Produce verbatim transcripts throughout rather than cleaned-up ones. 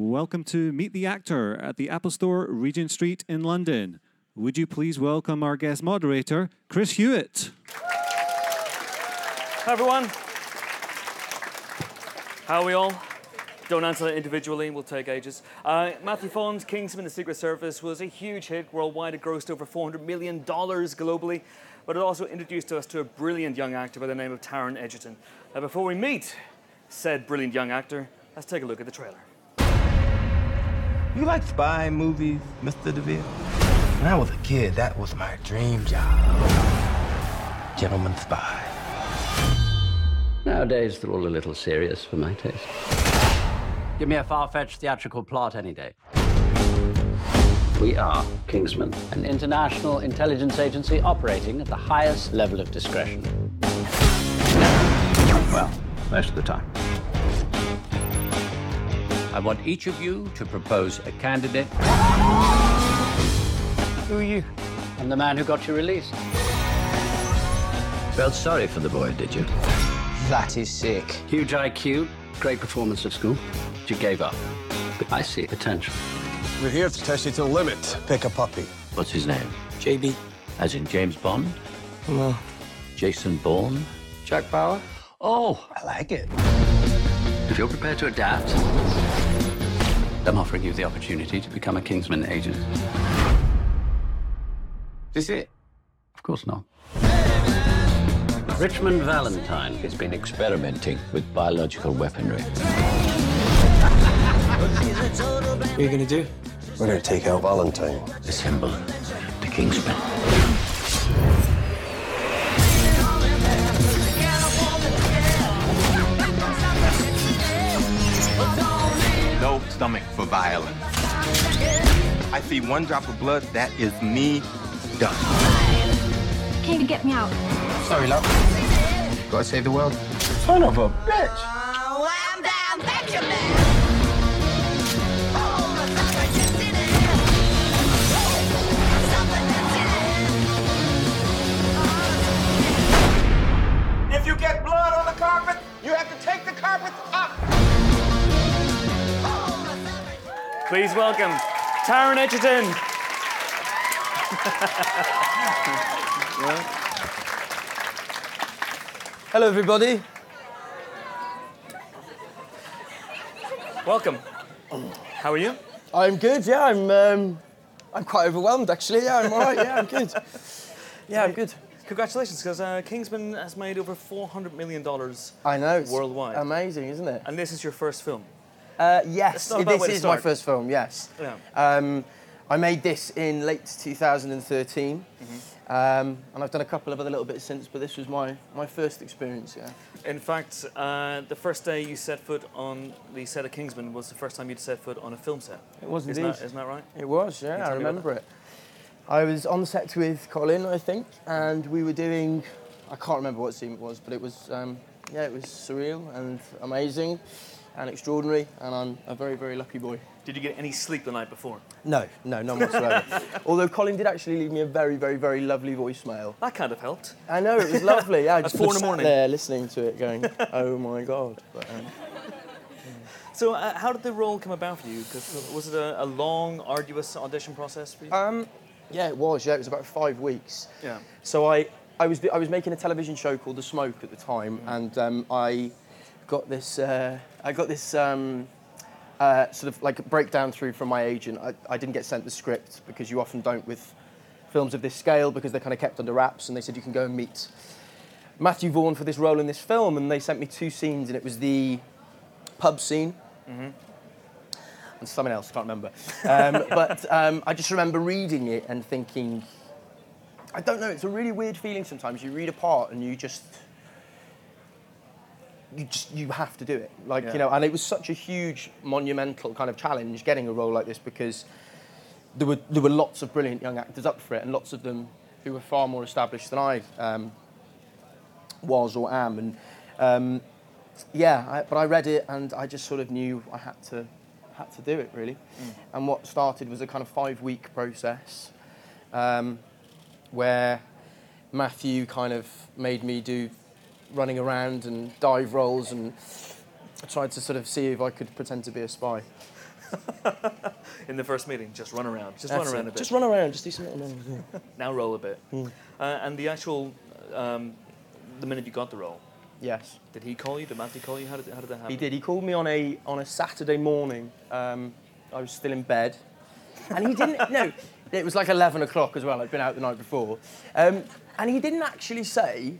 Welcome to Meet the Actor at the Apple Store, Regent Street in London. Would you please welcome our guest moderator, Chris Hewitt. Hi, everyone. How are we all? Don't answer that individually, we'll take ages. Uh, Matthew Vaughn's Kingsman, The Secret Service was a huge hit worldwide. It grossed over four hundred million dollars globally, but it also introduced us to a brilliant young actor by the name of Taron Egerton. Now, before we meet said brilliant young actor, let's take a look at the trailer. You like spy movies, Mister DeVille? When I was a kid, that was my dream job. Gentleman spy. Nowadays, they're all a little serious for my taste. Give me a far-fetched theatrical plot any day. We are Kingsman, an international intelligence agency operating at the highest level of discretion. Well, most of the time. I want each of you to propose a candidate. Who are you? I'm the man who got you released. Felt sorry for the boy, did you? That is sick. Huge I Q, great performance at school. You gave up. But I see potential. We're here to test you to the limit. Pick a puppy. What's his name? J B. As in James Bond? No. Jason Bourne? Jack Bauer? Oh, I like it. If you're prepared to adapt, I'm offering you the opportunity to become a Kingsman agent. Is this it? Of course not. Richmond Valentine has been experimenting with biological weaponry. What are you going to do? We're going to take out Valentine. The symbol, the Kingsman. No stomach for violence. I see one drop of blood, that is me done. Can you get me out? Sorry, love. Gotta save the world. Son of a bitch! Oh, I'm down, Benjamin! If you get blood on the carpet, you have to take the carpet up. Please welcome Taron Egerton. Hello, everybody. Welcome. How are you? I'm good. Yeah, I'm. Um, I'm quite overwhelmed, actually. Yeah, I'm all right. Yeah, I'm good. Yeah, I'm good. Congratulations, because uh, Kingsman has made over four hundred million dollars I know, it's worldwide. Amazing, isn't it? And this is your first film? Uh, yes, this is my first film, yes. Yeah. Um, I made this in late two thousand thirteen, mm-hmm. um, and I've done a couple of other little bits since, but this was my, my first experience, yeah. In fact, uh, the first day you set foot on the set of Kingsman was the first time you'd set foot on a film set. It was indeed. Isn't that, isn't that right? It was, yeah, I remember it. I was on set with Colin, I think, and we were doing, I can't remember what scene it was, but it was, um, yeah, it was surreal and amazing and extraordinary, and I'm a very, very lucky boy. Did you get any sleep the night before? No, no, none whatsoever. Although Colin did actually leave me a very, very, very lovely voicemail. That kind of helped. I know, it was lovely. Yeah, I just was sat there listening to it going, oh my God. But, um, So uh, how did the role come about for you? 'Cause was it a, a long, arduous audition process for you? Um, Yeah, it was. Yeah, it was about five weeks. Yeah. So I, I was, I was making a television show called The Smoke at the time, mm. and um, I got this, uh, I got this um, uh, sort of like a breakdown through from my agent. I, I didn't get sent the script because you often don't with films of this scale because they're kind of kept under wraps. And they said you can go and meet Matthew Vaughn for this role in this film, and they sent me two scenes, and it was the pub scene. Mm-hmm. And something else, I can't remember. Um, but um, I just remember reading it and thinking, I don't know, it's a really weird feeling sometimes. You read a part and you just, you just, you have to do it. Like, yeah. you know, and it was such a huge, monumental kind of challenge getting a role like this because there were, there were lots of brilliant young actors up for it and lots of them who were far more established than I um, was or am. And um, yeah, I, but I read it and I just sort of knew I had to, had to do it, really. Mm. And what started was a kind of five-week process um, where Matthew kind of made me do running around and dive rolls and I tried to sort of see if I could pretend to be a spy. In the first meeting, just run around. Just That's run around it. a bit. Just run around. Just do something. Now roll a bit. Mm. Uh, and the actual, um, the minute you got the role. Yes. Did he call you? Did Matthew call you? How did, how did that happen? He did. He called me on a on a Saturday morning. Um, I was still in bed. And he didn't... no, it was like eleven o'clock as well. I'd been out the night before. Um, and he didn't actually say,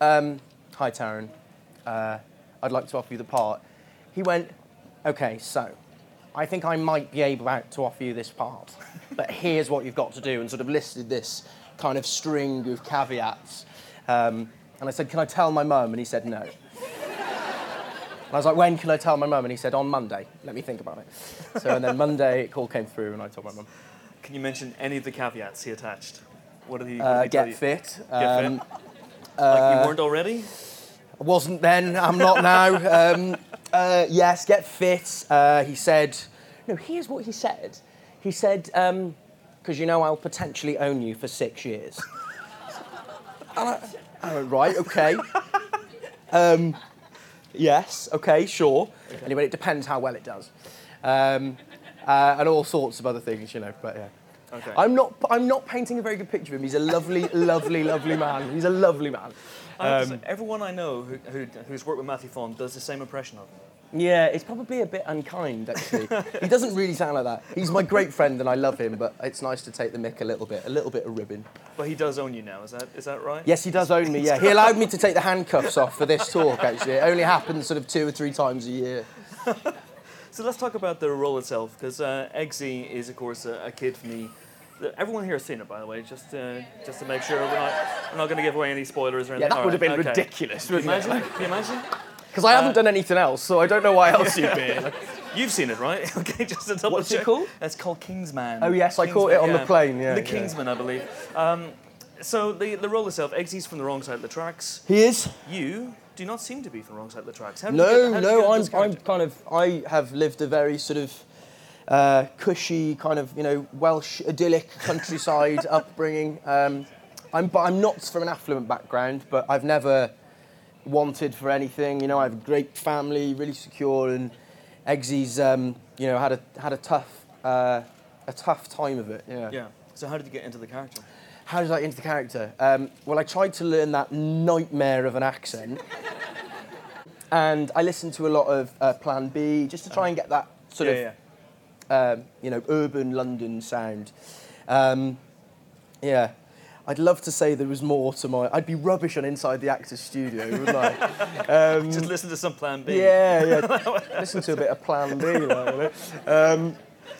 um, hi, Taron. Uh, I'd like to offer you the part. He went, OK, so... I think I might be able to offer you this part, but here's what you've got to do, and sort of listed this kind of string of caveats. Um, and I said, can I tell my mum? And he said, no. And I was like, when can I tell my mum? And he said, on Monday. Let me think about it. So, and then Monday, it all came through, and I told my mum. Can you mention any of the caveats he attached? What did he, uh, he get tell you? Fit. Um, get fit. Uh, like you weren't already? I wasn't then. I'm not now. Um, Uh, yes, get fit. Uh, he said, no, here's what he said. He said, because um, you know I'll potentially own you for six years. And I, I went, right, OK. Um, yes, OK, sure. Okay. Anyway, it depends how well it does. Um, uh, and all sorts of other things, you know, but yeah. Okay. I'm not, I'm not painting a very good picture of him. He's a lovely, lovely, lovely man. He's a lovely man. Um, Everyone I know who, who, who's worked with Matthew Vaughn does the same impression of him. Yeah, it's probably a bit unkind, actually. He doesn't really sound like that. He's my great friend and I love him, but it's nice to take the mick a little bit, a little bit of ribbing. But he does own you now, is that is that right? Yes, he does own me, yeah. He allowed me to take the handcuffs off for this talk, actually. It only happens sort of two or three times a year. So let's talk about the role itself, because uh, Eggsy is, of course, a, a kid for me. Everyone here has seen it, by the way, just to, just to make sure we're not, we're not going to give away any spoilers or anything. Yeah, that would have been ridiculous, wouldn't it? Can you imagine? Because I haven't uh, done anything else, so I don't know why else you'd be. Like, you've seen it, right? Okay, just to double check. What's it called? It's called Kingsman. Oh, yes, Kingsman, I caught it on yeah. the plane, yeah. The yeah. Kingsman, I believe. Um, so the, the role itself, Eggsy's from the wrong side of the tracks. He is. You do not seem to be from the wrong side of the tracks. How no, get, no, I'm, I'm kind of... I have lived a very sort of... Uh, cushy, kind of, you know, Welsh, idyllic countryside upbringing. Um, I'm, but I'm not from an affluent background, but I've never wanted for anything. You know, I have a great family, really secure, and Eggsy's, um, you know, had a had a tough, uh, a tough time of it. Yeah. Yeah. So how did you get into the character? How did I get into the character? Um, well, I tried to learn that nightmare of an accent, and I listened to a lot of uh, Plan B just to try and get that sort yeah, of. Yeah. Um, you know, urban London sound. Um, yeah, I'd love to say there was more to my... I'd be rubbish on Inside the Actors Studio, wouldn't I? Um, Just listen to some Plan B. Yeah, yeah. Listen to a bit of Plan B. Like, you know? um,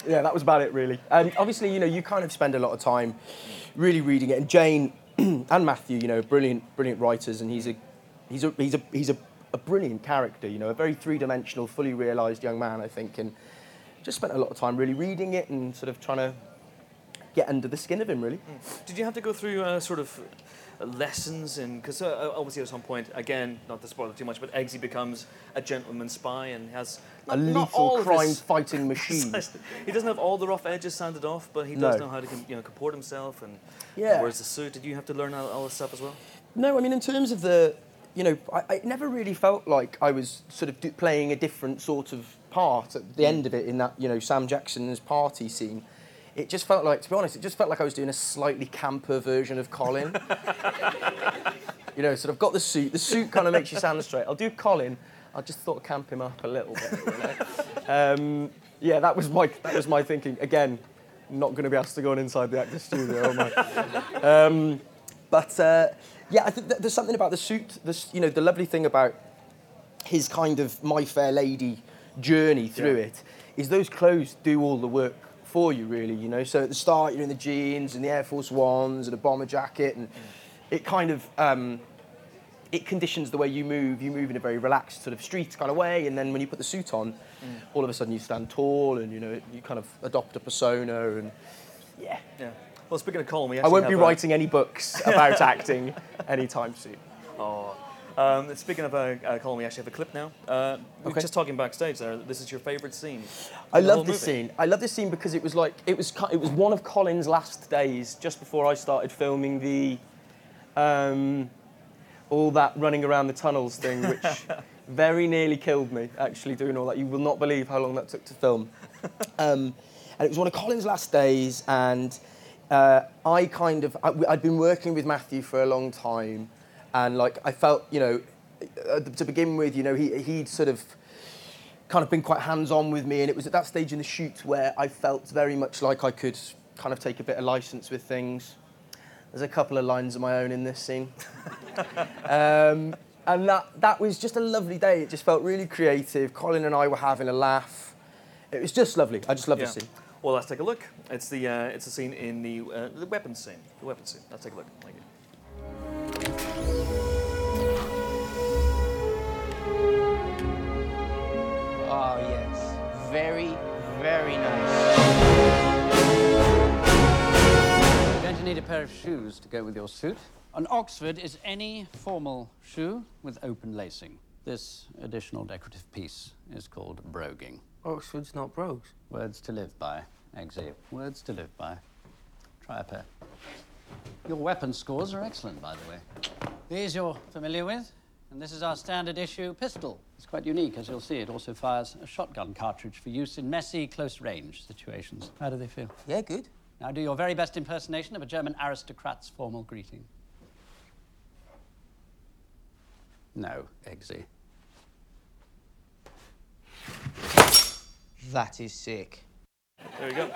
yeah, that was about it, really. And obviously, you know, you kind of spend a lot of time really reading it. And Jane and Matthew, you know, brilliant, brilliant writers, and he's a, he's a, he's a, he's a, a brilliant character. You know, a very three-dimensional, fully realised young man, I think, and. Just spent a lot of time really reading it and sort of trying to get under the skin of him, really. Mm. Did you have to go through uh, sort of lessons in... Because uh, obviously at some point, again, not to spoil it too much, but Eggsy becomes a gentleman spy and has... Not, a lethal crime-fighting machine. He doesn't have all the rough edges sanded off, but he does no. know how to you know, comport himself and yeah. wears the suit. Did you have to learn all, all this stuff as well? No, I mean, in terms of the... You know, I, I never really felt like I was sort of do, playing a different sort of part at the mm. end of it in that, you know, Sam Jackson's party scene. It just felt like, to be honest, it just felt like I was doing a slightly camper version of Colin. You know, sort of got the suit. The suit kind of makes you sound straight. I'll do Colin. I just thought I'd camp him up a little bit. You know? um, yeah, that was my that was my thinking. Again, not going to be asked to go on Inside the Actors Studio, am I? Um, but... Uh, Yeah, I think there's something about the suit. This, you know, the lovely thing about his kind of My Fair Lady journey through yeah. it is those clothes do all the work for you, really. You know, so at the start you're in the jeans and the Air Force Ones and a bomber jacket, and mm. it kind of um, it conditions the way you move. You move in a very relaxed sort of street kind of way, and then when you put the suit on, mm. all of a sudden you stand tall, and you know you kind of adopt a persona, and yeah. yeah. Well, speaking of Colin, we actually I won't be a... writing any books about acting anytime soon. Oh, um, speaking of uh, uh, Colin, we actually have a clip now. Uh, we okay. were just talking backstage there. This is your favourite scene. I love this movie. scene. I love this scene because it was like it was it was one of Colin's last days just before I started filming the um, all that running around the tunnels thing, which very nearly killed me. Actually, doing all that, you will not believe how long that took to film. um, and it was one of Colin's last days, and uh, I kind of, I, I'd been working with Matthew for a long time, and like I felt, you know, to begin with, you know, he he'd sort of kind of been quite hands-on with me, and it was at that stage in the shoot where I felt very much like I could kind of take a bit of license with things. There's a couple of lines of my own in this scene. um, and that, that was just a lovely day. It just felt really creative. Colin and I were having a laugh. It was just lovely. I just love yeah. this scene. Well, let's take a look. It's the uh, it's the scene in the, uh, the weapons scene. The weapons scene. Let's take a look. Thank you. Oh, yes. Very, very nice. You're going to need a pair of shoes to go with your suit. An Oxford is any formal shoe with open lacing. This additional decorative piece is called broguing. Oxford's not brogues. Words to live by, Eggsy. Words to live by. Try a pair. Your weapon scores are excellent, by the way. These you're familiar with. And this is our standard issue pistol. It's quite unique, as you'll see. It also fires a shotgun cartridge for use in messy, close-range situations. How do they feel? Yeah, good. Now do your very best impersonation of a German aristocrat's formal greeting. No, Eggsy. That is sick. There we go.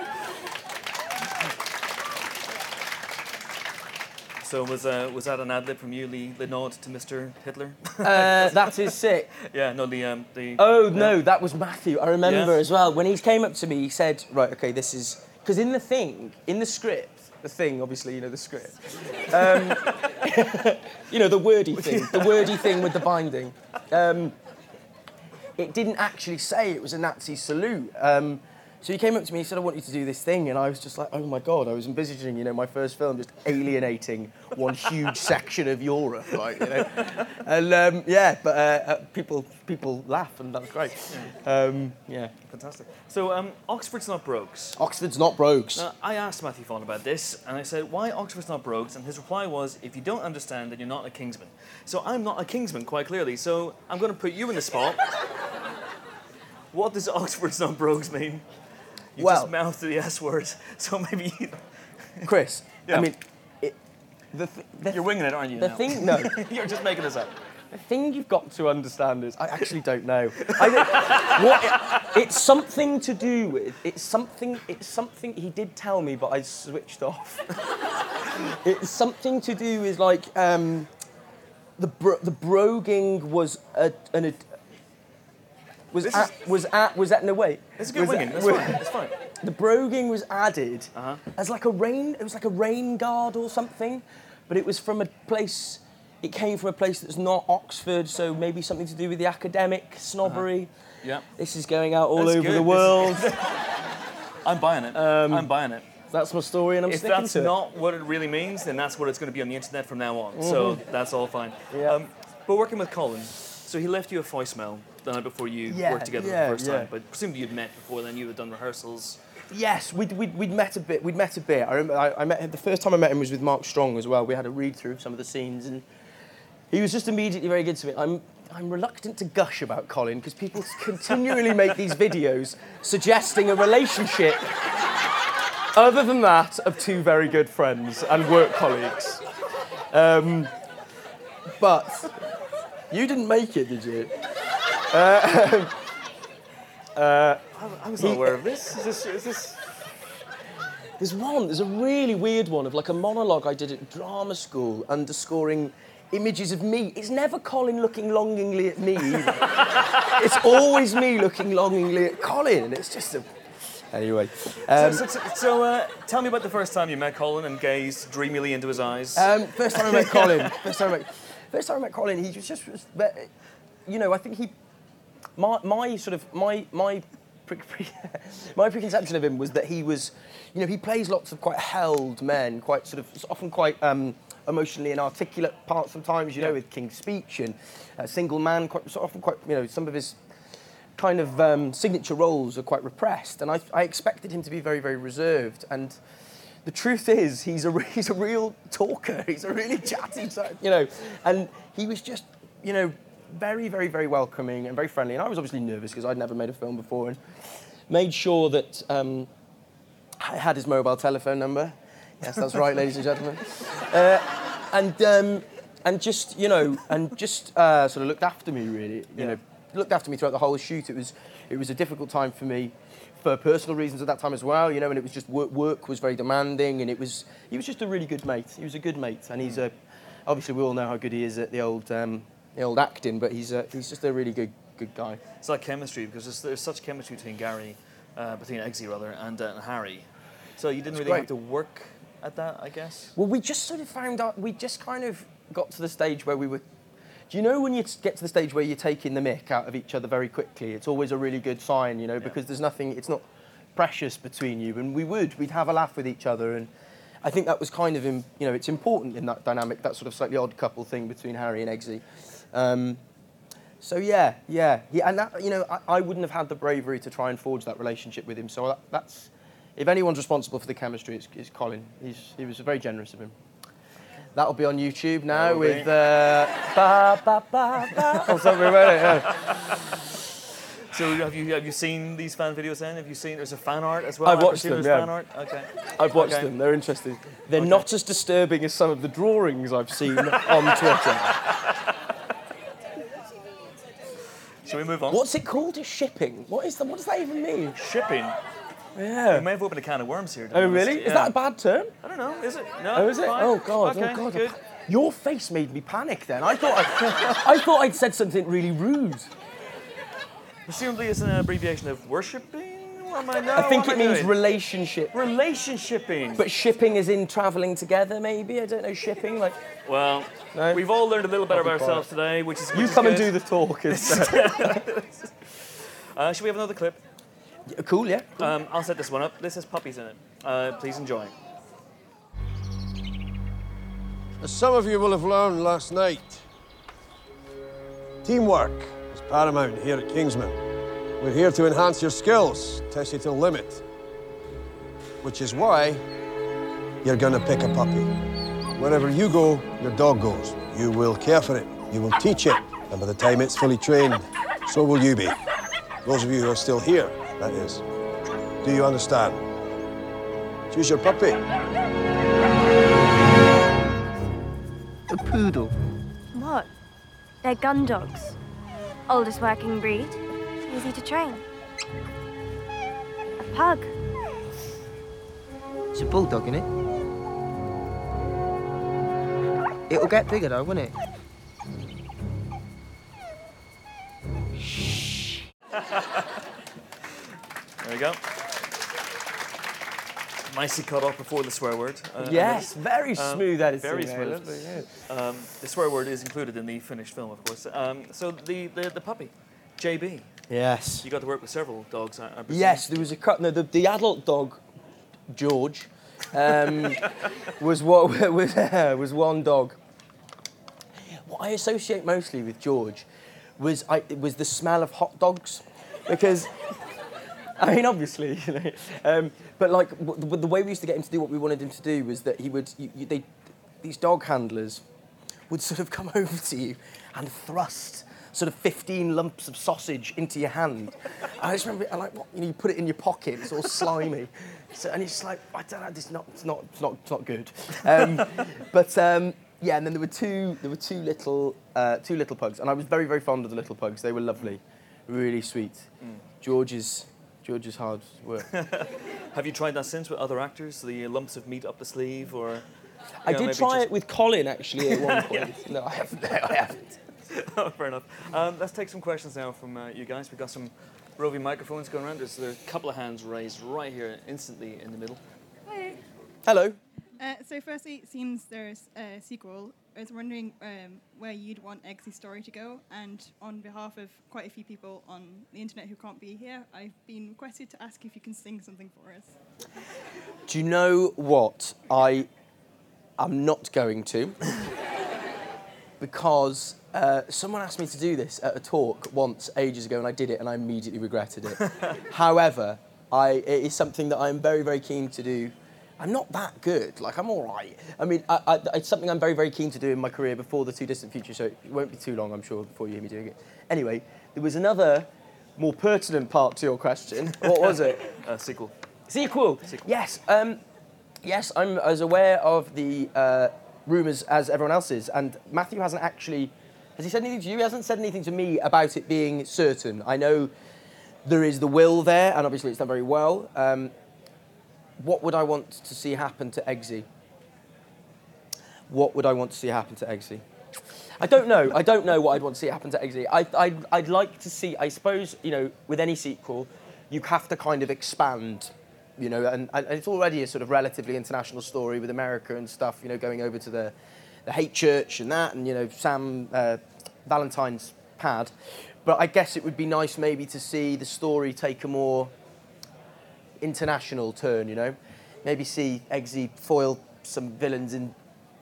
So was uh, was that an ad-lib from you, the, the nod to Mister Hitler? Uh, that is sick. Yeah, no, the... Um, the oh, yeah. no, that was Matthew. I remember yeah. as well. When he came up to me, he said, right, OK, this is... Because in the thing, in the script, the thing, obviously, you know, the script. Um, you know, the wordy thing, the wordy thing with the binding. Um, it didn't actually say it was a Nazi salute. Um, So he came up to me, he said, I want you to do this thing. And I was just like, oh my God, I was envisaging, you know, my first film just alienating one huge section of Europe, like, you know. And um, yeah, but uh, people people laugh, and that was great. Um, yeah. Fantastic. So um, Oxford's not brogues. Oxford's not brogues. Now, I asked Matthew Vaughn about this, and I said, why Oxford's not brogues? And his reply was, if you don't understand, then you're not a Kingsman. So I'm not a Kingsman, quite clearly. So I'm going to put you in the spot. What does Oxford's not brogues mean? You well, just mouthed the S word, so maybe... You... Chris, yeah. I mean... It, the th the You're winging it, aren't you? The now? thing... No. You're just making this up. The thing you've got to understand is... I actually don't know. I don't, what, it, it's something to do with... It's something... It's something... He did tell me, but I switched off. It's something to do with, like... Um, the, bro, the broguing was a, an... A, Was at, is, was at was at no wait. It's a good winging. That's fine. That's fine. The broguing was added uh-huh. as like a rain. It was like a rain guard or something, but it was from a place. It came from a place that's not Oxford, so maybe something to do with the academic snobbery. Uh-huh. Yeah. This is going out all that's over good. the world. I'm buying it. Um, I'm buying it. That's my story, and I'm if sticking to it. If that's not what it really means, then that's what it's going to be on the internet from now on. Mm-hmm. So that's all fine. Yeah. Um, but working with Colin, so he left you a voicemail the night before you yeah, worked together yeah, for the first yeah. time, but presumably you'd met before then, you had done rehearsals. Yes, we'd, we'd, we'd met a bit, we'd met a bit. I remember, I, I met him, the first time I met him was with Mark Strong as well. We had a read through of some of the scenes, and he was just immediately very good to me. I'm, I'm reluctant to gush about Colin, because people continually make these videos suggesting a relationship other than that of two very good friends and work colleagues. Um, but you didn't make it, did you? Uh, uh, I, I was not he, aware of this. Is this, is this... There's one, there's a really weird one of like a monologue I did at drama school underscoring images of me. It's never Colin looking longingly at me either. It's always me looking longingly at Colin, and it's just a... Anyway. Um, so so, so uh, tell me about the first time you met Colin and gazed dreamily into his eyes. Um, first time I met Colin, first time I met, first time I met Colin, he was just, you know, I think he... My, my sort of, my, my, pre pre my preconception of him was that he was, you know, he plays lots of quite held men, quite sort of, often quite um, emotionally inarticulate parts sometimes, you yeah. know, with King's Speech and uh, Single Man, quite, so often quite, you know, some of his kind of um, signature roles are quite repressed. And I, I expected him to be very, very reserved. And the truth is, he's a, re he's a real talker. He's a really chatty, you know, and he was just, you know, very, very, very welcoming and very friendly. And I was obviously nervous because I'd never made a film before. And made sure that um, I had his mobile telephone number. Yes, that's right, ladies and gentlemen. Uh, and um, and just you know, and just uh, sort of looked after me really. You yeah. know, looked after me throughout the whole shoot. It was it was a difficult time for me, for personal reasons at that time as well, you know, and it was just work, work was very demanding, and it was, he was just a really good mate. He was a good mate, and he's a, obviously we all know how good he is at the old, um, the old acting, but he's a, he's just a really good, good guy. It's like chemistry, because there's, there's such chemistry between Gary, uh, between Eggsy rather, and, uh, and Harry. So you didn't really great. have to work at that, I guess? Well, we just sort of found out, we just kind of got to the stage where we were, do you know when you get to the stage where you're taking the mick out of each other very quickly? It's always a really good sign, you know, because yeah. there's nothing, it's not precious between you. And we would, we'd have a laugh with each other. And I think that was kind of, in, you know, it's important in that dynamic, that sort of slightly odd couple thing between Harry and Eggsy. Um, so, yeah, yeah. He, and, that, you know, I, I wouldn't have had the bravery to try and forge that relationship with him. So that, that's, if anyone's responsible for the chemistry, it's, it's Colin. He's, he was very generous of him. That'll be on YouTube now with uh, ba ba ba ba or something, won't it? Yeah. So have you have you seen these fan videos then? Have you seen there's a fan art as well? I've watched them. Yeah. Fan art? Okay. I've watched okay. them. They're interesting. They're okay. not as disturbing as some of the drawings I've seen on Twitter. Shall we move on? What's it called? Is shipping? What is the, what does that even mean? Shipping. Yeah. We may have opened a can of worms here. Oh, really? Yeah. Is that a bad term? I don't know. Is it? No. Oh, is it? Fine. Oh, God. Okay, oh, God. Good. Your face made me panic then. I thought, I, I thought I'd said something really rude. Presumably it's an abbreviation of worshipping? What am I now? I think it means doing? relationship. Relationshipping. But shipping is in travelling together, maybe? I don't know. Shipping, like... Well, no? We've all learned a little better about ourselves today, which is which You is come good. and do the talk instead. uh, should we have another clip? Cool, yeah. Cool. Um, I'll set this one up. This has puppies in it. Uh, please enjoy. As some of you will have learned last night, teamwork is paramount here at Kingsman. We're here to enhance your skills, test you to the limit, which is why you're going to pick a puppy. Wherever you go, your dog goes. You will care for it. You will teach it. And by the time it's fully trained, so will you be. Those of you who are still here, that is. Do you understand? Choose your puppy. A poodle. What? They're gun dogs. Oldest working breed. Easy to train. A pug. It's a bulldog, innit? It'll get bigger though, won't it? Shh. There we go. Nicely cut off before the swear word. Uh, yes, very smooth um, editing. Very smooth. Editing, yeah. um, the swear word is included in the finished film, of course. Um, so the, the, the puppy, J B. Yes. You got to work with several dogs, I, I presume. Yes, there was a cut. No, the, the adult dog, George, um, was what was uh, was one dog. What I associate mostly with George was I it was the smell of hot dogs, because. I mean, obviously, you know, um, but like w w the way we used to get him to do what we wanted him to do was that he would, you, you, they, these dog handlers would sort of come over to you and thrust sort of fifteen lumps of sausage into your hand. I just remember, I like, what, you know, you put it in your pocket, it's all slimy. So, and it's like, I don't know, this is not, it's not, it's not, it's not good. Um, but um, yeah, and then there were two, there were two little, uh, two little pugs, and I was very, very fond of the little pugs. They were lovely, really sweet. Mm. George's. George's hard work. Have you tried that since with other actors? The lumps of meat up the sleeve, or I know, did try just... it with Colin actually at one point. yeah. No, I haven't. No, I haven't. Oh, fair enough. Um, let's take some questions now from uh, you guys. We've got some roving microphones going around. There's, there's a couple of hands raised right here, instantly in the middle. Hello. Hello. Uh, so, firstly, since there's a sequel, I was wondering um, where you'd want Eggsy's story to go, and on behalf of quite a few people on the internet who can't be here, I've been requested to ask if you can sing something for us. Do you know what? I am not going to, because uh, someone asked me to do this at a talk once, ages ago, and I did it, and I immediately regretted it. However, I, it is something that I'm very, very keen to do. I'm not that good, like, I'm all right. I mean, I, I, it's something I'm very, very keen to do in my career before the too distant future, so it won't be too long, I'm sure, before you hear me doing it. Anyway, there was another more pertinent part to your question. What was it? uh, sequel. Sequel. Sequel. Yes. Um, yes, I'm as aware of the uh, rumours as everyone else is, and Matthew hasn't actually. Has he said anything to you? He hasn't said anything to me about it being certain. I know there is the will there, and obviously it's done very well. Um, what would I want to see happen to Eggsy? What would I want to see happen to Eggsy? I don't know. I don't know what I'd want to see happen to Eggsy. I, I, I'd like to see, I suppose, you know, with any sequel, you have to kind of expand, you know, and, and it's already a sort of relatively international story with America and stuff, you know, going over to the... the hate church and that, and, you know, Sam uh, Valentine's pad. But I guess it would be nice maybe to see the story take a more international turn, you know? Maybe see Eggsy foil some villains in,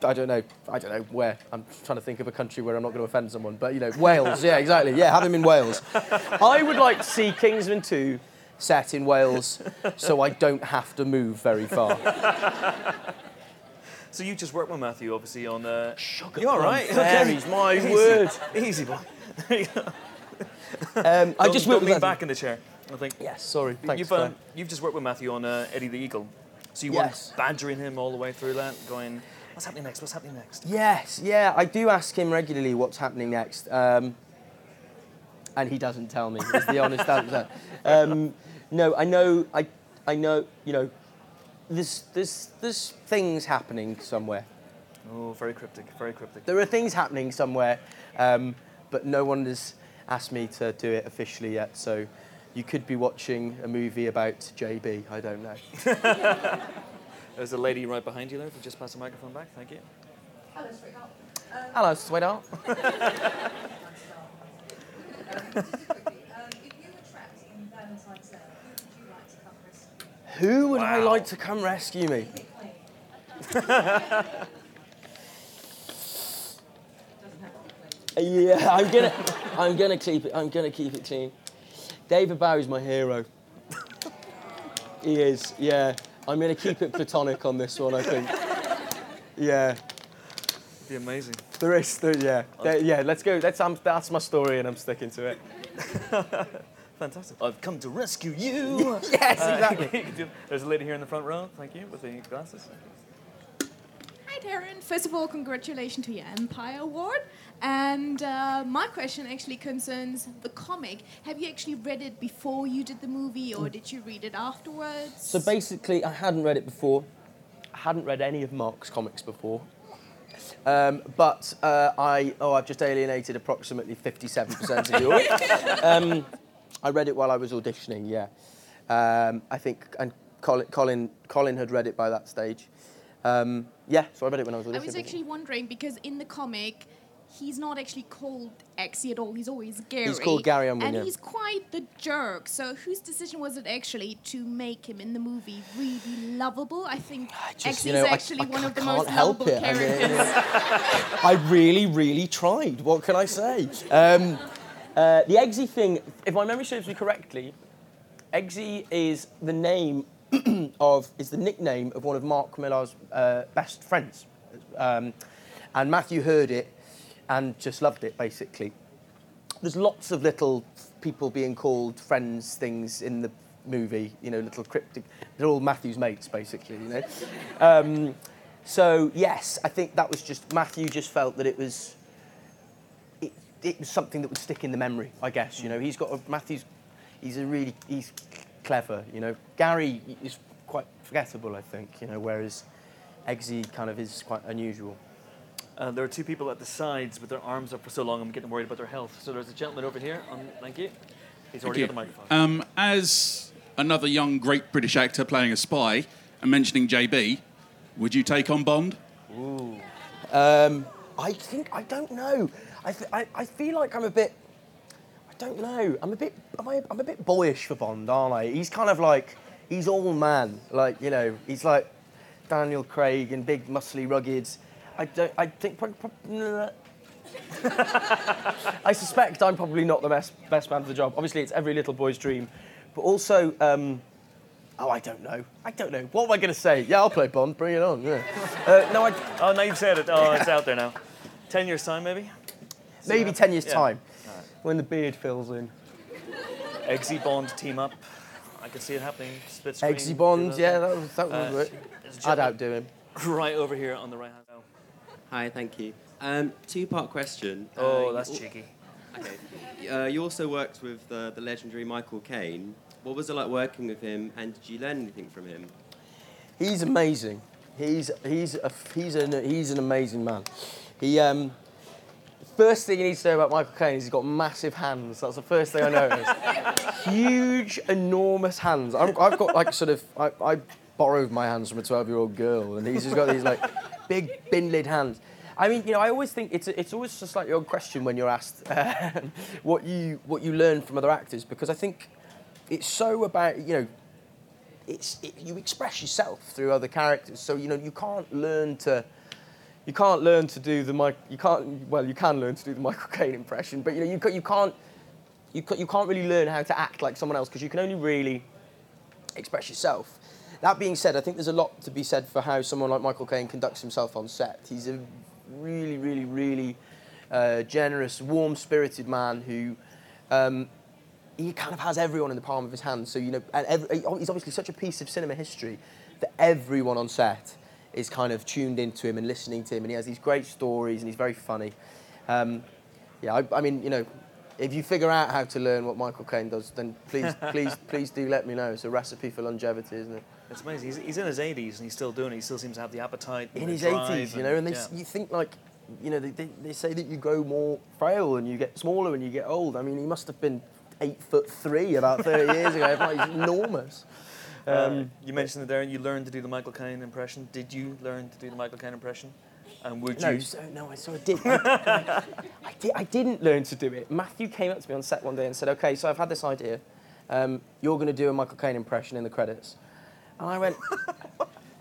I don't know, I don't know where. I'm trying to think of a country where I'm not going to offend someone, but, you know, Wales. Yeah, exactly. Yeah, have him in Wales. I would like to see Kingsman two set in Wales so I don't have to move very far. So you just worked with Matthew, obviously, on... Uh... Sugar. You're all right. Okay. My Easy. Word. Easy, boy. um, I just worked with Matthew. Back in the chair, I think. Yes, sorry. Thanks, you've, um, you've just worked with Matthew on uh, Eddie the Eagle. So you yes. weren't badgering him all the way through that, going, what's happening next, what's happening next? Yes, yeah. I do ask him regularly what's happening next. Um, and he doesn't tell me, is the honest answer. Um, no, I know, I, I know, you know, There's, there's, there's things happening somewhere. Oh, very cryptic, very cryptic. There are things happening somewhere, um, but no one has asked me to do it officially yet, so you could be watching a movie about J B, I don't know. There's a lady right behind you there, if you just pass the microphone back, thank you. Hello, sweetheart. Um, Hello, sweetheart. Who would wow. I like to come rescue me? yeah, I'm gonna, I'm gonna keep it. I'm gonna keep it clean. David Bowie's my hero. He is. Yeah, I'm gonna keep it platonic on this one. I think. Yeah. It'd be amazing. There is. There, yeah. There, yeah. Let's go. That's um, that's my story, and I'm sticking to it. Fantastic. I've come to rescue you. Yes, exactly. Uh, there's a lady here in the front row. Thank you, with the glasses. Hi, Taron. First of all, congratulations to your Empire Award. And uh, my question actually concerns the comic. Have you actually read it before you did the movie, or did you read it afterwards? So basically, I hadn't read it before. I hadn't read any of Mark's comics before. Um, but uh, I, oh, I've just alienated approximately fifty-seven percent of you all. Um, I read it while I was auditioning, yeah. Um, I think, and Colin, Colin, Colin had read it by that stage. Um, yeah, so I read it when I was auditioning. I was actually wondering, because in the comic, he's not actually called Eggsy at all, he's always Gary. He's called Gary Unwin, and yeah. he's quite the jerk, so whose decision was it actually to make him in the movie really lovable? I think Eggsy's you know, actually I, I one of the most lovable it. characters. I, mean, I really, really tried, what can I say? Um, Uh, the Eggsy thing, if my memory serves me correctly, Eggsy is the name of, is the nickname of one of Mark Millar's uh, best friends. Um, and Matthew heard it and just loved it, basically. There's lots of little people being called friends things in the movie, you know, little cryptic, they're all Matthew's mates, basically, you know. Um, so, yes, I think that was just, Matthew just felt that it was... it was something that would stick in the memory, I guess, you know. He's got, a, Matthew's, he's a really, he's clever, you know. Gary is quite forgettable, I think, you know, whereas Eggsy kind of is quite unusual. Uh, there are two people at the sides with their arms up for so long, I'm getting worried about their health. So there's a gentleman over here, um, thank you. He's already got the microphone. Um, as another young, great British actor playing a spy, and mentioning J B, would you take on Bond? Ooh. Um, I think, I don't know. I, th I, I feel like I'm a bit, I don't know, I'm a bit, am I, I'm a bit boyish for Bond, aren't I? He's kind of like, he's all man, like, you know, he's like Daniel Craig and big, muscly, rugged. I don't, I think, I suspect I'm probably not the best, best man for the job. Obviously, it's every little boy's dream, but also, um, oh, I don't know. I don't know. What am I going to say? Yeah, I'll play Bond, bring it on, yeah. Uh, no, I... Oh, now you've said it. Oh, it's out there now. Ten years' time, maybe? Maybe ten years' yeah. time, right. When the beard fills in. Eggsy Bond team up. I could see it happening. Split screen. Eggsy Bond, yeah, that was that was uh, work. I'd outdo him. Right over here on the right hand. Oh. Hi, thank you. Um, two-part question. Oh, uh, that's you, cheeky. Okay. Uh, you also worked with the, the legendary Michael Caine. What was it like working with him, and did you learn anything from him? He's amazing. He's he's a, he's an he's an amazing man. He um. First thing you need to know about Michael Caine is he's got massive hands. That's the first thing I noticed. Huge, enormous hands. I'm, I've got like sort of, I, I borrowed my hands from a twelve-year-old girl, and he's just got these like big bin-lid hands. I mean, you know, I always think it's it's always just like your own question when you're asked uh, what you what you learn from other actors, because I think it's so about, you know, it's it, you express yourself through other characters. So you know, you can't learn to. You can't learn to do the Mike. You can't. Well, you can learn to do the Michael Caine impression, but you know you you can't. You you can't really learn how to act like someone else, because you can only really express yourself. That being said, I think there's a lot to be said for how someone like Michael Caine conducts himself on set. He's a really, really, really uh, generous, warm-spirited man who um, he kind of has everyone in the palm of his hand. So you know, and every, he's obviously such a piece of cinema history that everyone on set is kind of tuned into him and listening to him, and he has these great stories, and he's very funny. Um, yeah, I, I mean, you know, if you figure out how to learn what Michael Caine does, then please, please, please do let me know. It's a recipe for longevity, isn't it? It's amazing. He's, he's in his eighties, and he's still doing it. He still seems to have the appetite. In his eighties, you know, and they, yeah. You think, like, you know, they, they, they say that you grow more frail and you get smaller and you get old. I mean, he must have been eight foot three about thirty years ago. He's enormous. Um, um, you mentioned it there, and you learned to do the Michael Caine impression. Did you learn to do the Michael Caine impression? And would no, you? So, no, I, so I did. I, I, I did. I didn't learn to do it. Matthew came up to me on set one day and said, "Okay, so I've had this idea. Um, you're going to do a Michael Caine impression in the credits." And I went,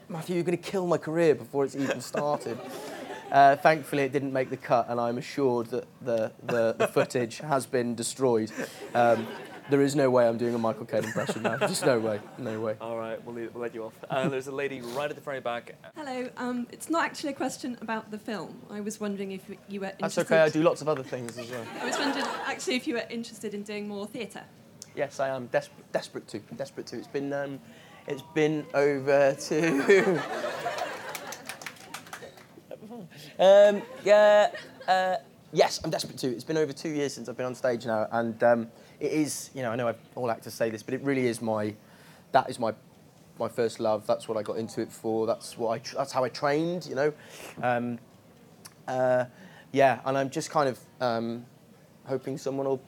"Matthew, you're going to kill my career before it's even started." Uh, thankfully, it didn't make the cut, and I'm assured that the the, the footage has been destroyed. Um, There is no way I'm doing a Michael Caine impression now. Just no way, no way. All right, we'll, leave, we'll let you off. Uh, there's a lady right at the very back. Hello. Um, it's not actually a question about the film. I was wondering if you were interested... That's OK, I do lots of other things as well. I was wondering, actually, if you were interested in doing more theatre. Yes, I am. Des desperate to. Desperate to. It's been, um, it's been over to... um, yeah, uh, yes, I'm desperate to. It's been over two years since I've been on stage now, and... Um, It is, you know, I know I've, all actors say this, but it really is my, that is my, my first love. That's what I got into it for. That's what I, tr that's how I trained, you know. Um, uh, yeah, and I'm just kind of um, hoping someone will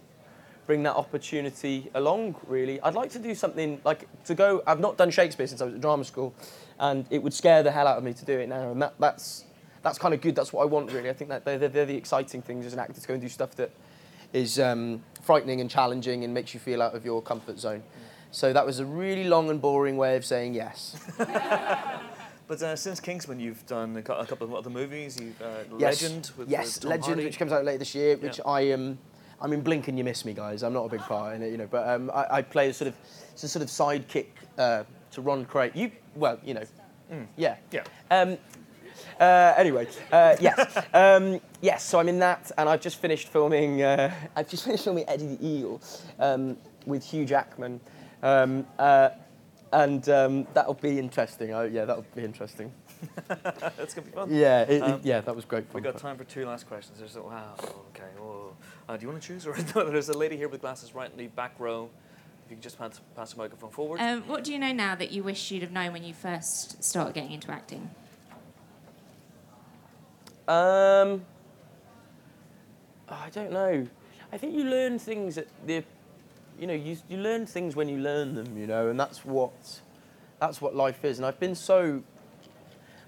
bring that opportunity along, really. I'd like to do something, like, to go, I've not done Shakespeare since I was at drama school, and it would scare the hell out of me to do it now, and that, that's, that's kind of good. That's what I want, really. I think that they're, they're, they're the exciting things as an actor, to go and do stuff that is... Um, frightening and challenging and makes you feel out of your comfort zone. Mm. So that was a really long and boring way of saying yes. But uh, since Kingsman, you've done a couple of other movies. You've uh, yes. Legend. With, yes, with Legend, Hardy. Which comes out later this year, which yeah. I am... Um, I mean, blink and you miss me, guys. I'm not a big part in it, you know, but um, I, I play a sort of, it's a sort of sidekick uh, to Ron Craig. You, well, you know, mm. yeah. Yeah. Um, Uh, anyway, uh, yes, um, yes. So I'm in that, and I've just finished filming. Uh, I've just finished filming Eddie the Eagle um, with Hugh Jackman, um, uh, and um, that'll be interesting. I, yeah, that'll be interesting. That's gonna be fun. Yeah, it, um, yeah. That was great fun. We got time for two last questions. There's wow. Okay. Oh. Uh, do you want to choose? Or there's a lady here with glasses, right in the back row. If you could just pass, pass the microphone forward. Um, what do you know now that you wish you'd have known when you first started getting into acting? Um, I don't know. I think you learn things at the, you know, you you learn things when you learn them, you know, and that's what, that's what life is. And I've been so,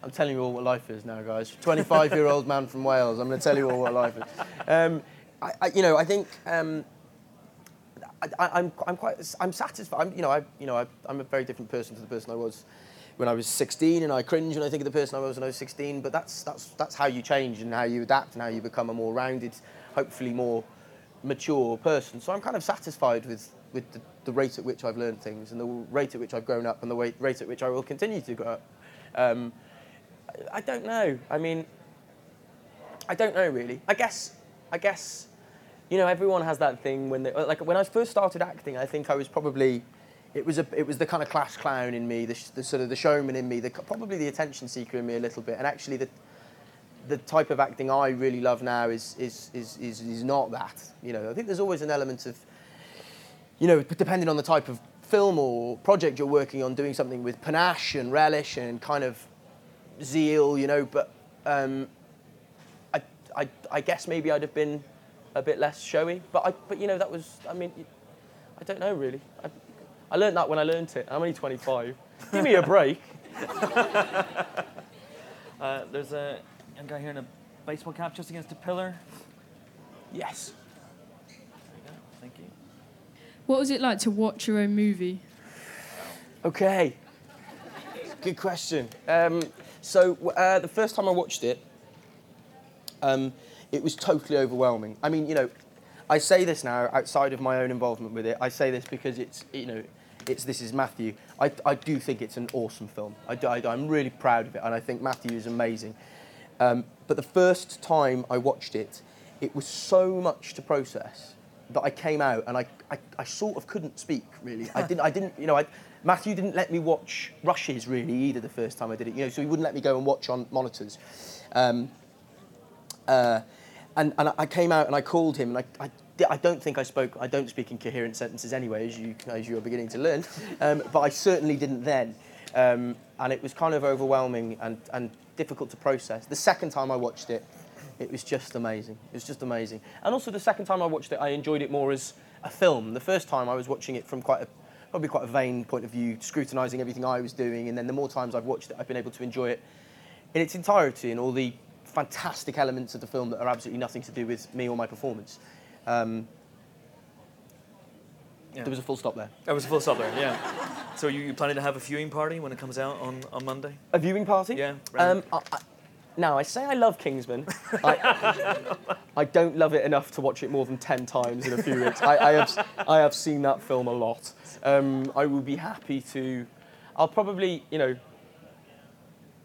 I'm telling you all what life is now, guys. twenty-five-year-old man from Wales. I'm going to tell you all what life is. Um, I, I, you know, I think um, I, I, I'm I'm quite I'm satisfied. I'm, you know, I you know I, I'm a very different person to the person I was when I was sixteen, and I cringe when I think of the person I was when I was sixteen, but that's, that's, that's how you change and how you adapt and how you become a more rounded, hopefully more mature person. So I'm kind of satisfied with, with the, the rate at which I've learned things and the rate at which I've grown up and the rate, rate at which I will continue to grow up. Um, I don't know. I mean, I don't know, really. I guess, I guess you know, everyone has that thing when they, like when I first started acting, I think I was probably, it was a, it was the kind of class clown in me, the, the sort of the showman in me, the, probably the attention seeker in me a little bit. And actually, the the type of acting I really love now is is is is, is not that. You know, I think there's always an element of, you know, depending on the type of film or project you're working on, doing something with panache and relish and kind of zeal, you know. But um, I, I, I guess maybe I'd have been a bit less showy. But I, but you know, that was, I mean, I don't know really. I, I learned that when I learned it. I'm only twenty-five. Give me a break. uh, there's a, a guy here in a baseball cap just against a pillar. Yes. There you go. Thank you. What was it like to watch your own movie? Okay. Good question. Um, so uh, the first time I watched it, um, it was totally overwhelming. I mean, you know, I say this now outside of my own involvement with it. I say this because it's, you know, it's this is Matthew. I, I do think it's an awesome film. I, I, I'm really proud of it, and I think Matthew is amazing. Um, but the first time I watched it, it was so much to process that I came out and I, I, I sort of couldn't speak, really. I didn't, I didn't you know, I, Matthew didn't let me watch rushes, really, either the first time I did it, you know, so he wouldn't let me go and watch on monitors. Um, uh, and, and I came out and I called him, and I, I, I don't think I spoke, I don't speak in coherent sentences anyway, as you, as you are beginning to learn, um, but I certainly didn't then. Um, and it was kind of overwhelming and, and difficult to process. The second time I watched it, it was just amazing. It was just amazing. And also the second time I watched it, I enjoyed it more as a film. The first time I was watching it from quite a, probably quite a vain point of view, scrutinising everything I was doing. And then the more times I've watched it, I've been able to enjoy it in its entirety and all the fantastic elements of the film that are absolutely nothing to do with me or my performance. Um, yeah. There was a full stop there. There was a full stop there, yeah. So are you, you planning to have a viewing party when it comes out on, on Monday? A viewing party? Yeah. Um, I, I, Now, I say I love Kingsman. I, I don't love it enough to watch it more than ten times in a few weeks. I, I, have, I have seen that film a lot. Um, I will be happy to... I'll probably, you know...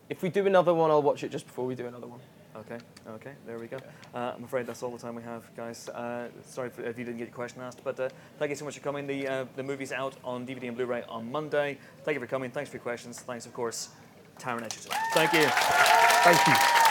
If we do another one, I'll watch it just before we do another one. OK, OK, there we go. Uh, I'm afraid that's all the time we have, guys. Uh, sorry if you didn't get your question asked, but uh, thank you so much for coming. The, uh, the movie's out on D V D and Blu-ray on Monday. Thank you for coming. Thanks for your questions. Thanks, of course, Taron Egerton. Thank you. Thank you.